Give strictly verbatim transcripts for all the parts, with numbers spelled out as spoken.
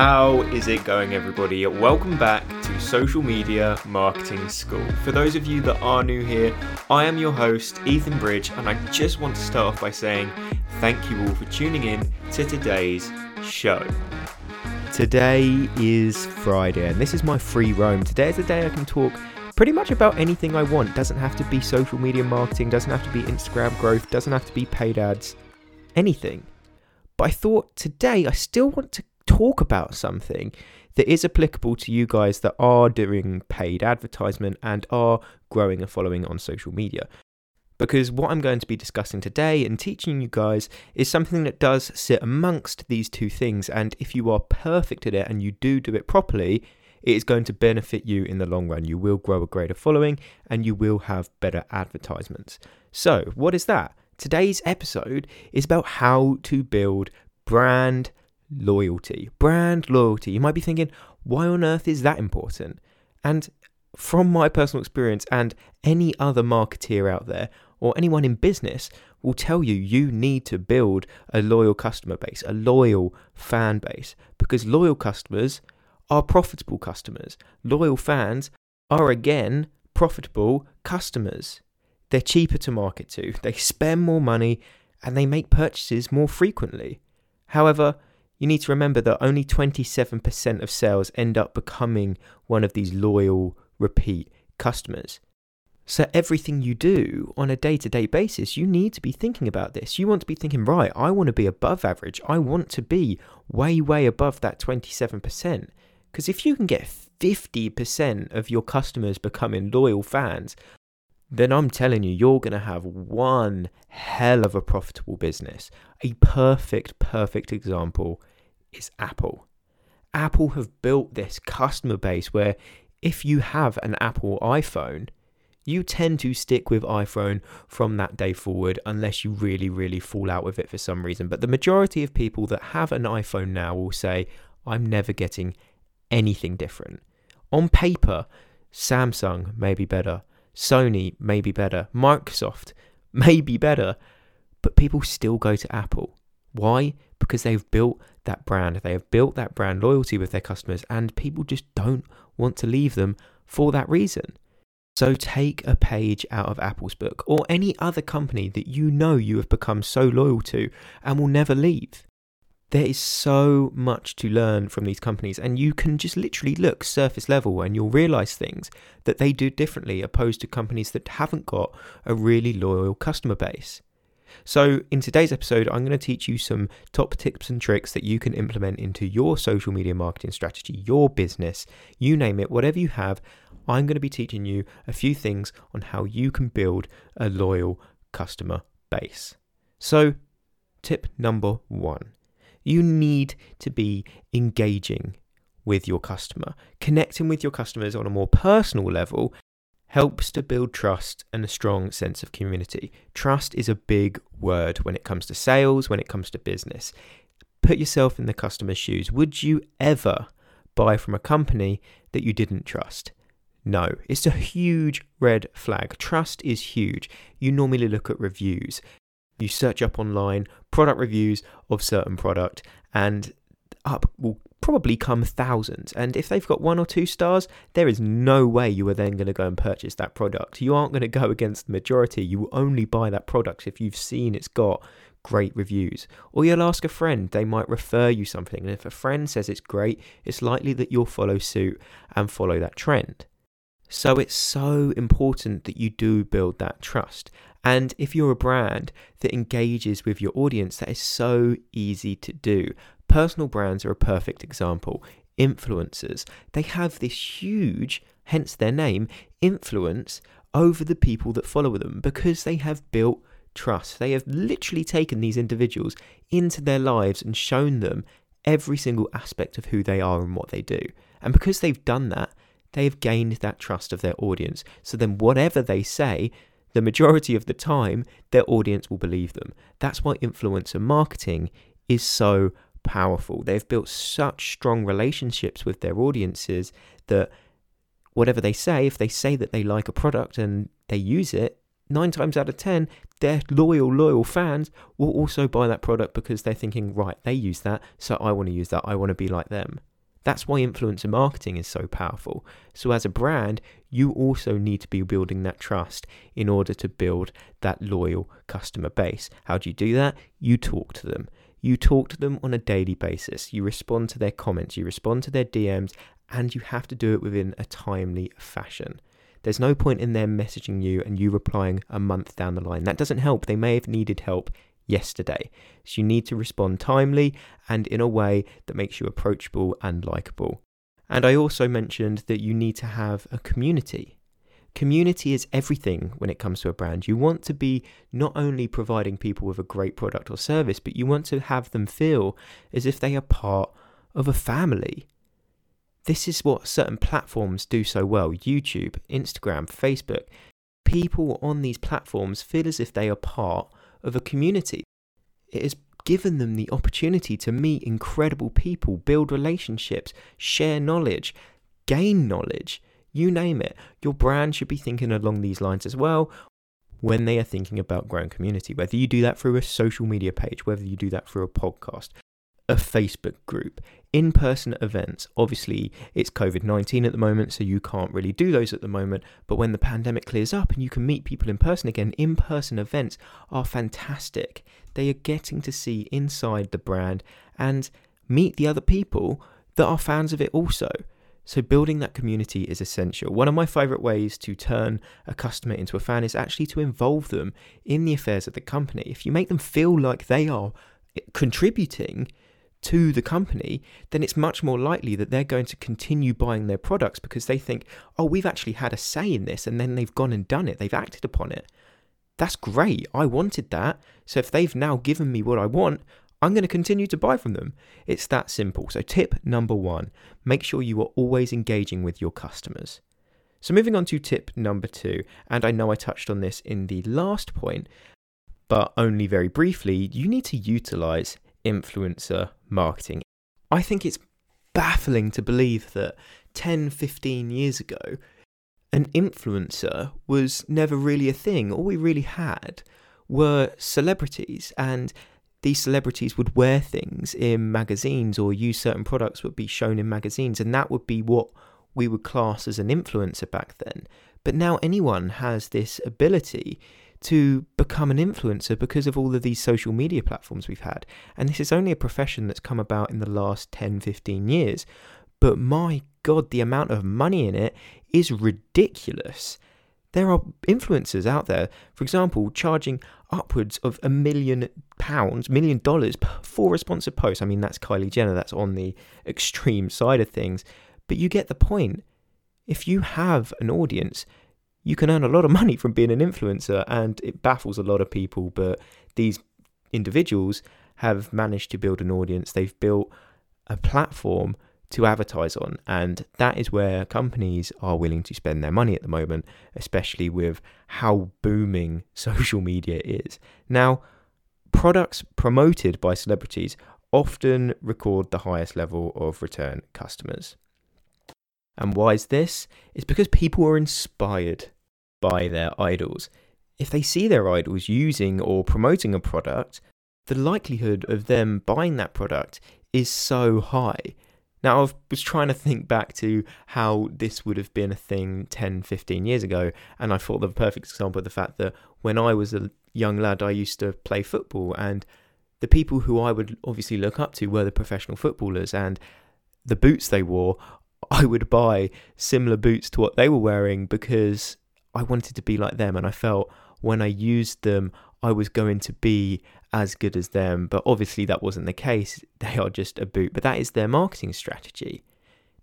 How is it going, everybody? Welcome back to Social Media Marketing School. For those of you that are new here, I am your host, Ethan Bridge, and I just want to start off by saying thank you all for tuning in to today's show. Today is Friday, and this is my free roam. Today is the day I can talk pretty much about anything I want. Doesn't have to be social media marketing, doesn't have to be Instagram growth, doesn't have to be paid ads, anything. But I thought today I still want to talk about something that is applicable to you guys that are doing paid advertisement and are growing a following on social media. Because what I'm going to be discussing today and teaching you guys is something that does sit amongst these two things, and if you are perfect at it and you do do it properly, it is going to benefit you in the long run. You will grow a greater following and you will have better advertisements. So what is that? Today's episode is about how to build brand Loyalty, brand loyalty. You might be thinking, why on earth is that important? And from my personal experience, and any other marketeer out there or anyone in business will tell you, you need to build a loyal customer base, a loyal fan base, because loyal customers are profitable customers. Loyal fans are again profitable customers. They're cheaper to market to, they spend more money, and they make purchases more frequently. However, you need to remember that only twenty-seven percent of sales end up becoming one of these loyal, repeat customers. So everything you do on a day-to-day basis, you need to be thinking about this. You want to be thinking, right, I want to be above average. I want to be way, way above that twenty-seven percent. Because if you can get fifty percent of your customers becoming loyal fans, then I'm telling you, you're going to have one hell of a profitable business. A perfect, perfect example is Apple. Apple have built this customer base where if you have an Apple iPhone, you tend to stick with iPhone from that day forward unless you really, really fall out with it for some reason. But the majority of people that have an iPhone now will say, I'm never getting anything different. On paper, Samsung may be better. Sony may be better, Microsoft may be better, but people still go to Apple. Why? Because they've built that brand. They have built that brand loyalty with their customers, and people just don't want to leave them for that reason. So take a page out of Apple's book or any other company that you know you have become so loyal to and will never leave. There is so much to learn from these companies, and you can just literally look surface level and you'll realise things that they do differently opposed to companies that haven't got a really loyal customer base. So in today's episode, I'm going to teach you some top tips and tricks that you can implement into your social media marketing strategy, your business, you name it, whatever you have. I'm going to be teaching you a few things on how you can build a loyal customer base. So tip number one. You need to be engaging with your customer. Connecting with your customers on a more personal level helps to build trust and a strong sense of community. Trust is a big word when it comes to sales, when it comes to business. Put yourself in the customer's shoes. Would you ever buy from a company that you didn't trust? No, it's a huge red flag. Trust is huge. You normally look at reviews. You search up online product reviews of certain product, and up will probably come thousands. And if they've got one or two stars, there is no way you are then going to go and purchase that product. You aren't going to go against the majority. You will only buy that product if you've seen it's got great reviews. Or you'll ask a friend, they might refer you something. And if a friend says it's great, it's likely that you'll follow suit and follow that trend. So it's so important that you do build that trust. And if you're a brand that engages with your audience, that is so easy to do. Personal brands are a perfect example. Influencers, they have this huge, hence their name, influence over the people that follow them because they have built trust. They have literally taken these individuals into their lives and shown them every single aspect of who they are and what they do. And because they've done that, they've gained that trust of their audience. So then whatever they say, the majority of the time, their audience will believe them. That's why influencer marketing is so powerful. They've built such strong relationships with their audiences that whatever they say, if they say that they like a product and they use it, nine times out of ten, their loyal, loyal fans will also buy that product because they're thinking, right, they use that, so I want to use that. I want to be like them. That's why influencer marketing is so powerful. So as a brand, you also need to be building that trust in order to build that loyal customer base. How do you do that? You talk to them. You talk to them on a daily basis. You respond to their comments. You respond to their D Ms. And you have to do it within a timely fashion. There's no point in them messaging you and you replying a month down the line. That doesn't help. They may have needed help yesterday. So you need to respond timely and in a way that makes you approachable and likable. And I also mentioned that you need to have a community. Community is everything when it comes to a brand. You want to be not only providing people with a great product or service, but you want to have them feel as if they are part of a family. This is what certain platforms do so well. YouTube, Instagram, Facebook. People on these platforms feel as if they are part of a community. It has given them the opportunity to meet incredible people, build relationships, share knowledge, gain knowledge, you name it. Your brand should be thinking along these lines as well when they are thinking about growing community, whether you do that through a social media page, whether you do that through a podcast, a Facebook group, in-person events. Obviously, it's covid nineteen at the moment, so you can't really do those at the moment. But when the pandemic clears up and you can meet people in person again, in-person events are fantastic. They are getting to see inside the brand and meet the other people that are fans of it also. So building that community is essential. One of my favourite ways to turn a customer into a fan is actually to involve them in the affairs of the company. If you make them feel like they are contributing to the company, then it's much more likely that they're going to continue buying their products because they think, oh, we've actually had a say in this, and then they've gone and done it, they've acted upon it. That's great, I wanted that, so if they've now given me what I want, I'm going to continue to buy from them. It's that simple. So tip number one, make sure you are always engaging with your customers. So moving on to tip number two, and I know I touched on this in the last point, but only very briefly, you need to utilize influencer marketing. I think it's baffling to believe that ten, fifteen years ago, an influencer was never really a thing. All we really had were celebrities, and these celebrities would wear things in magazines or use certain products would be shown in magazines, and that would be what we would class as an influencer back then. But now anyone has this ability to become an influencer because of all of these social media platforms we've had. And this is only a profession that's come about in the last ten, fifteen years. But my God, the amount of money in it is ridiculous. There are influencers out there, for example, charging upwards of a million pounds, million dollars for a sponsored post. I mean, that's Kylie Jenner, that's on the extreme side of things. But you get the point. If you have an audience, you can earn a lot of money from being an influencer, and it baffles a lot of people, but these individuals have managed to build an audience. They've built a platform to advertise on, and that is where companies are willing to spend their money at the moment, especially with how booming social media is. Now, products promoted by celebrities often record the highest level of return customers. And why is this? It's because people are inspired by their idols. If they see their idols using or promoting a product, the likelihood of them buying that product is so high. Now, I was trying to think back to how this would have been a thing ten, fifteen years ago, and I thought the perfect example of the fact that when I was a young lad, I used to play football, and the people who I would obviously look up to were the professional footballers, and the boots they wore, I would buy similar boots to what they were wearing because I wanted to be like them, and I felt when I used them I was going to be as good as them. But obviously that wasn't the case. They are just a boot, but that is their marketing strategy.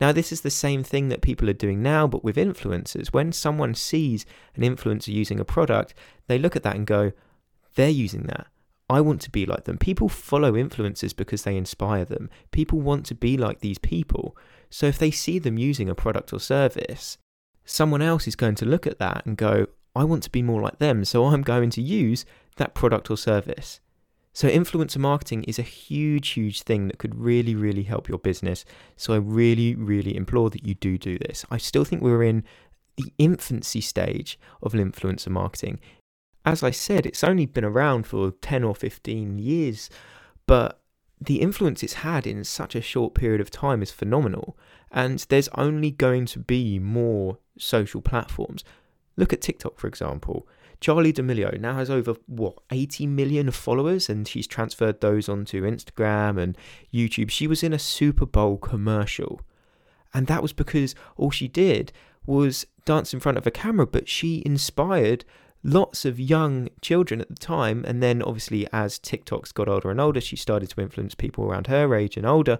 Now, this is the same thing that people are doing now, but with influencers. When someone sees an influencer using a product, they look at that and go, they're using that, I want to be like them. People follow influencers because they inspire them. People want to be like these people. So if they see them using a product or service, someone else is going to look at that and go, I want to be more like them, so I'm going to use that product or service. So influencer marketing is a huge, huge thing that could really, really help your business. So I really, really implore that you do do this. I still think we're in the infancy stage of influencer marketing. As I said, it's only been around for ten or fifteen years, but the influence it's had in such a short period of time is phenomenal. And there's only going to be more social platforms. Look at TikTok, for example. Charli D'Amelio now has over, what, eighty million followers, and she's transferred those onto Instagram and YouTube. She was in a Super Bowl commercial, and that was because all she did was dance in front of a camera, but she inspired lots of young children at the time. And then obviously as TikToks got older and older, she started to influence people around her age and older.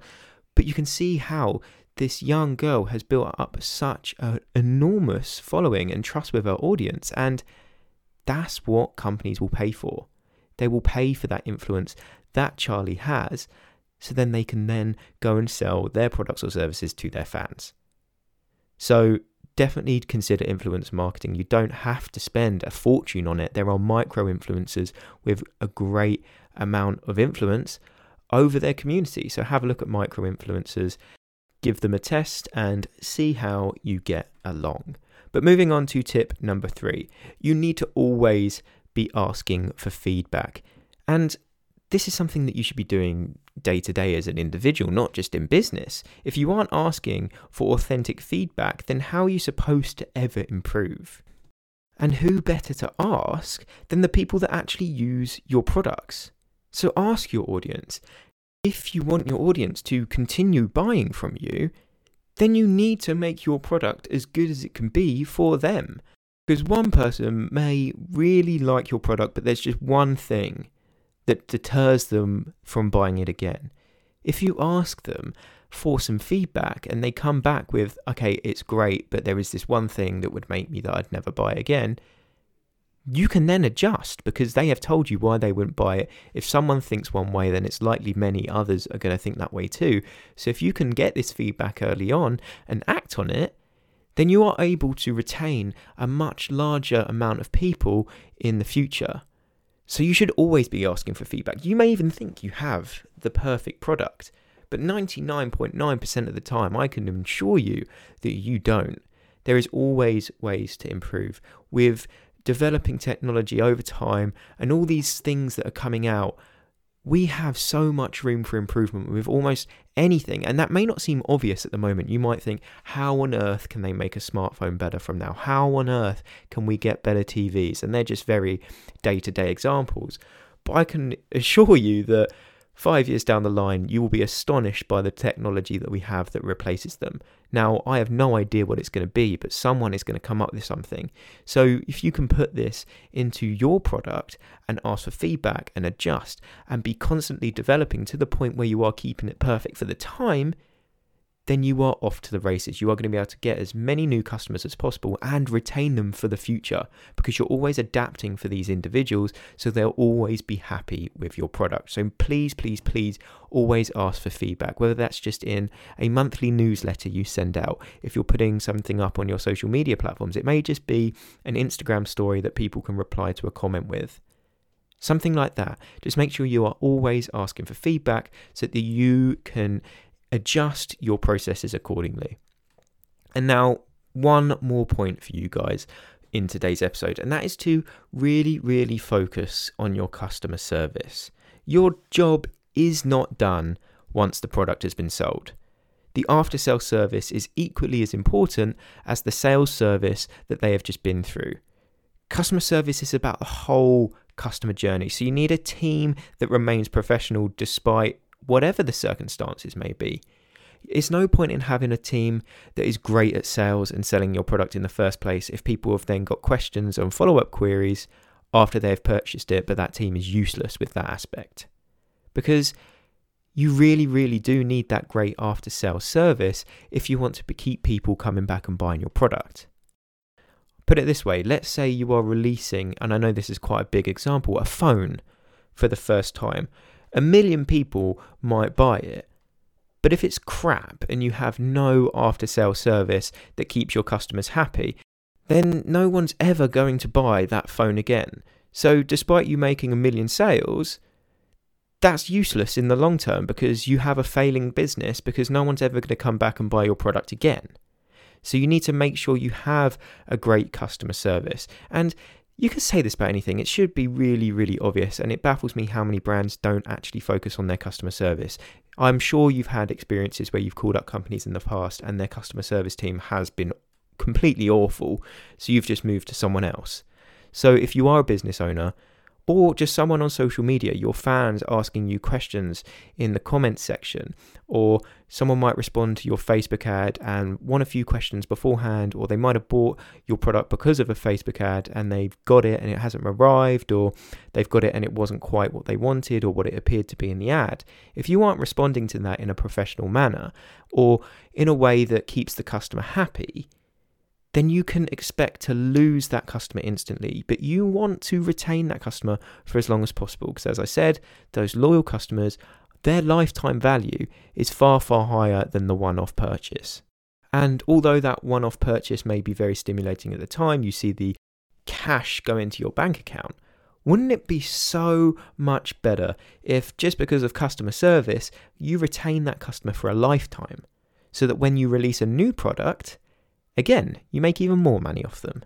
But you can see how this young girl has built up such an enormous following and trust with her audience. And that's what companies will pay for. They will pay for that influence that Charli has, so then they can then go and sell their products or services to their fans. So definitely consider influence marketing. You don't have to spend a fortune on it. There are micro-influencers with a great amount of influence over their community. So have a look at micro-influencers, give them a test, and see how you get along. But moving on to tip number three, you need to always be asking for feedback. And this is something that you should be doing day to day as an individual, not just in business. If you aren't asking for authentic feedback, then how are you supposed to ever improve? And who better to ask than the people that actually use your products? So ask your audience. If you want your audience to continue buying from you, then you need to make your product as good as it can be for them. Because one person may really like your product, but there's just one thing that deters them from buying it again. If you ask them for some feedback and they come back with, okay, it's great, but there is this one thing that would make me that I'd never buy again, you can then adjust, because they have told you why they wouldn't buy it. If someone thinks one way, then it's likely many others are going to think that way too. So if you can get this feedback early on and act on it, then you are able to retain a much larger amount of people in the future. So you should always be asking for feedback. You may even think you have the perfect product, but ninety-nine point nine percent of the time, I can assure you that you don't. There is always ways to improve. With developing technology over time and all these things that are coming out, we have so much room for improvement with almost anything. And that may not seem obvious at the moment. You might think, how on earth can they make a smartphone better from now? How on earth can we get better T Vs? And they're just very day-to-day examples. But I can assure you that five years down the line, you will be astonished by the technology that we have that replaces them. Now, I have no idea what it's going to be, but someone is going to come up with something. So if you can put this into your product and ask for feedback and adjust and be constantly developing to the point where you are keeping it perfect for the time, then you are off to the races. You are going to be able to get as many new customers as possible and retain them for the future, because you're always adapting for these individuals, so they'll always be happy with your product. So please, please, please always ask for feedback, whether that's just in a monthly newsletter you send out. If you're putting something up on your social media platforms, it may just be an Instagram story that people can reply to a comment with. Something like that. Just make sure you are always asking for feedback so that you can adjust your processes accordingly. And now, one more point for you guys in today's episode, and that is to really, really focus on your customer service. Your job is not done once the product has been sold. The after-sale service is equally as important as the sales service that they have just been through. Customer service is about the whole customer journey, so you need a team that remains professional despite whatever the circumstances may be. It's no point in having a team that is great at sales and selling your product in the first place if people have then got questions and follow-up queries after they've purchased it, but that team is useless with that aspect. Because you really, really do need that great after-sales service if you want to keep people coming back and buying your product. Put it this way, let's say you are releasing, and I know this is quite a big example, a phone for the first time. A million people might buy it, but if it's crap and you have no after-sale service that keeps your customers happy, then no one's ever going to buy that phone again. So despite you making a million sales, that's useless in the long term, because you have a failing business, because no one's ever going to come back and buy your product again. So you need to make sure you have a great customer service. And You could say this about anything. It should be really, really obvious, and it baffles me how many brands don't actually focus on their customer service. I'm sure you've had experiences where you've called up companies in the past and their customer service team has been completely awful, so you've just moved to someone else. So if you are a business owner, or just someone on social media, your fans asking you questions in the comments section, or someone might respond to your Facebook ad and want a few questions beforehand, or they might have bought your product because of a Facebook ad and they've got it and it hasn't arrived, or they've got it and it wasn't quite what they wanted or what it appeared to be in the ad. If you aren't responding to that in a professional manner or in a way that keeps the customer happy, then you can expect to lose that customer instantly, but you want to retain that customer for as long as possible, because as I said, those loyal customers, their lifetime value is far, far higher than the one-off purchase. And although that one-off purchase may be very stimulating at the time, you see the cash go into your bank account, wouldn't it be so much better if just because of customer service, you retain that customer for a lifetime, so that when you release a new product, again, you make even more money off them.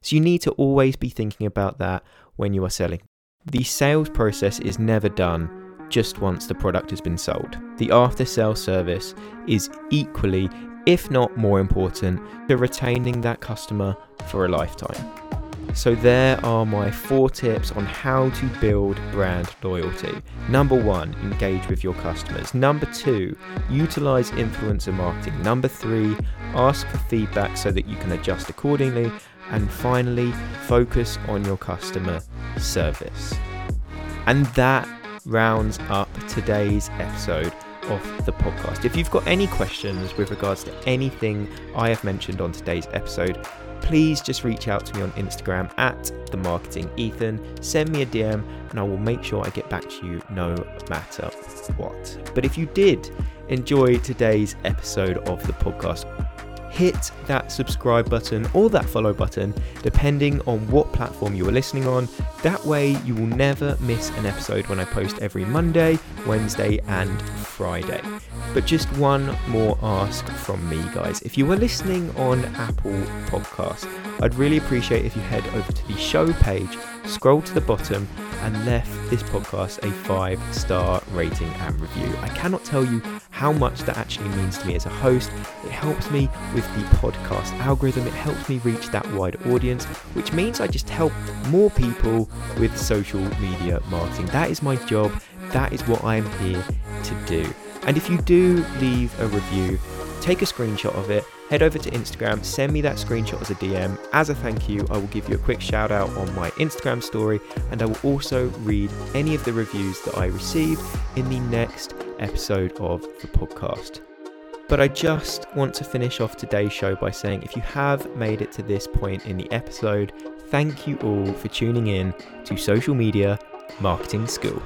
So you need to always be thinking about that when you are selling. The sales process is never done just once the product has been sold. The after-sale service is equally, if not more important, to retaining that customer for a lifetime. So there are my four tips on how to build brand loyalty. Number one, engage with your customers. Number two, utilize influencer marketing. Number three, ask for feedback so that you can adjust accordingly. And finally, focus on your customer service. And that rounds up today's episode of the podcast. If you've got any questions with regards to anything I have mentioned on today's episode, please just reach out to me on Instagram at TheMarketingEthan, send me a D M, and I will make sure I get back to you no matter what. But if you did enjoy today's episode of the podcast, hit that subscribe button or that follow button, depending on what platform you are listening on. That way you will never miss an episode when I post every Monday, Wednesday and Friday. But just one more ask from me, guys. If you are listening on Apple Podcasts, I'd really appreciate if you head over to the show page, scroll to the bottom and left this podcast a five-star rating and review. I cannot tell you how much that actually means to me as a host. It helps me with the podcast algorithm. It helps me reach that wide audience, which means I just help more people with social media marketing. That is my job. That is what I am here to do. And if you do leave a review, take a screenshot of it, head over to Instagram, send me that screenshot as a D M. As a thank you, I will give you a quick shout out on my Instagram story, and I will also read any of the reviews that I receive in the next episode of the podcast. But I just want to finish off today's show by saying, if you have made it to this point in the episode, thank you all for tuning in to Social Media Marketing School.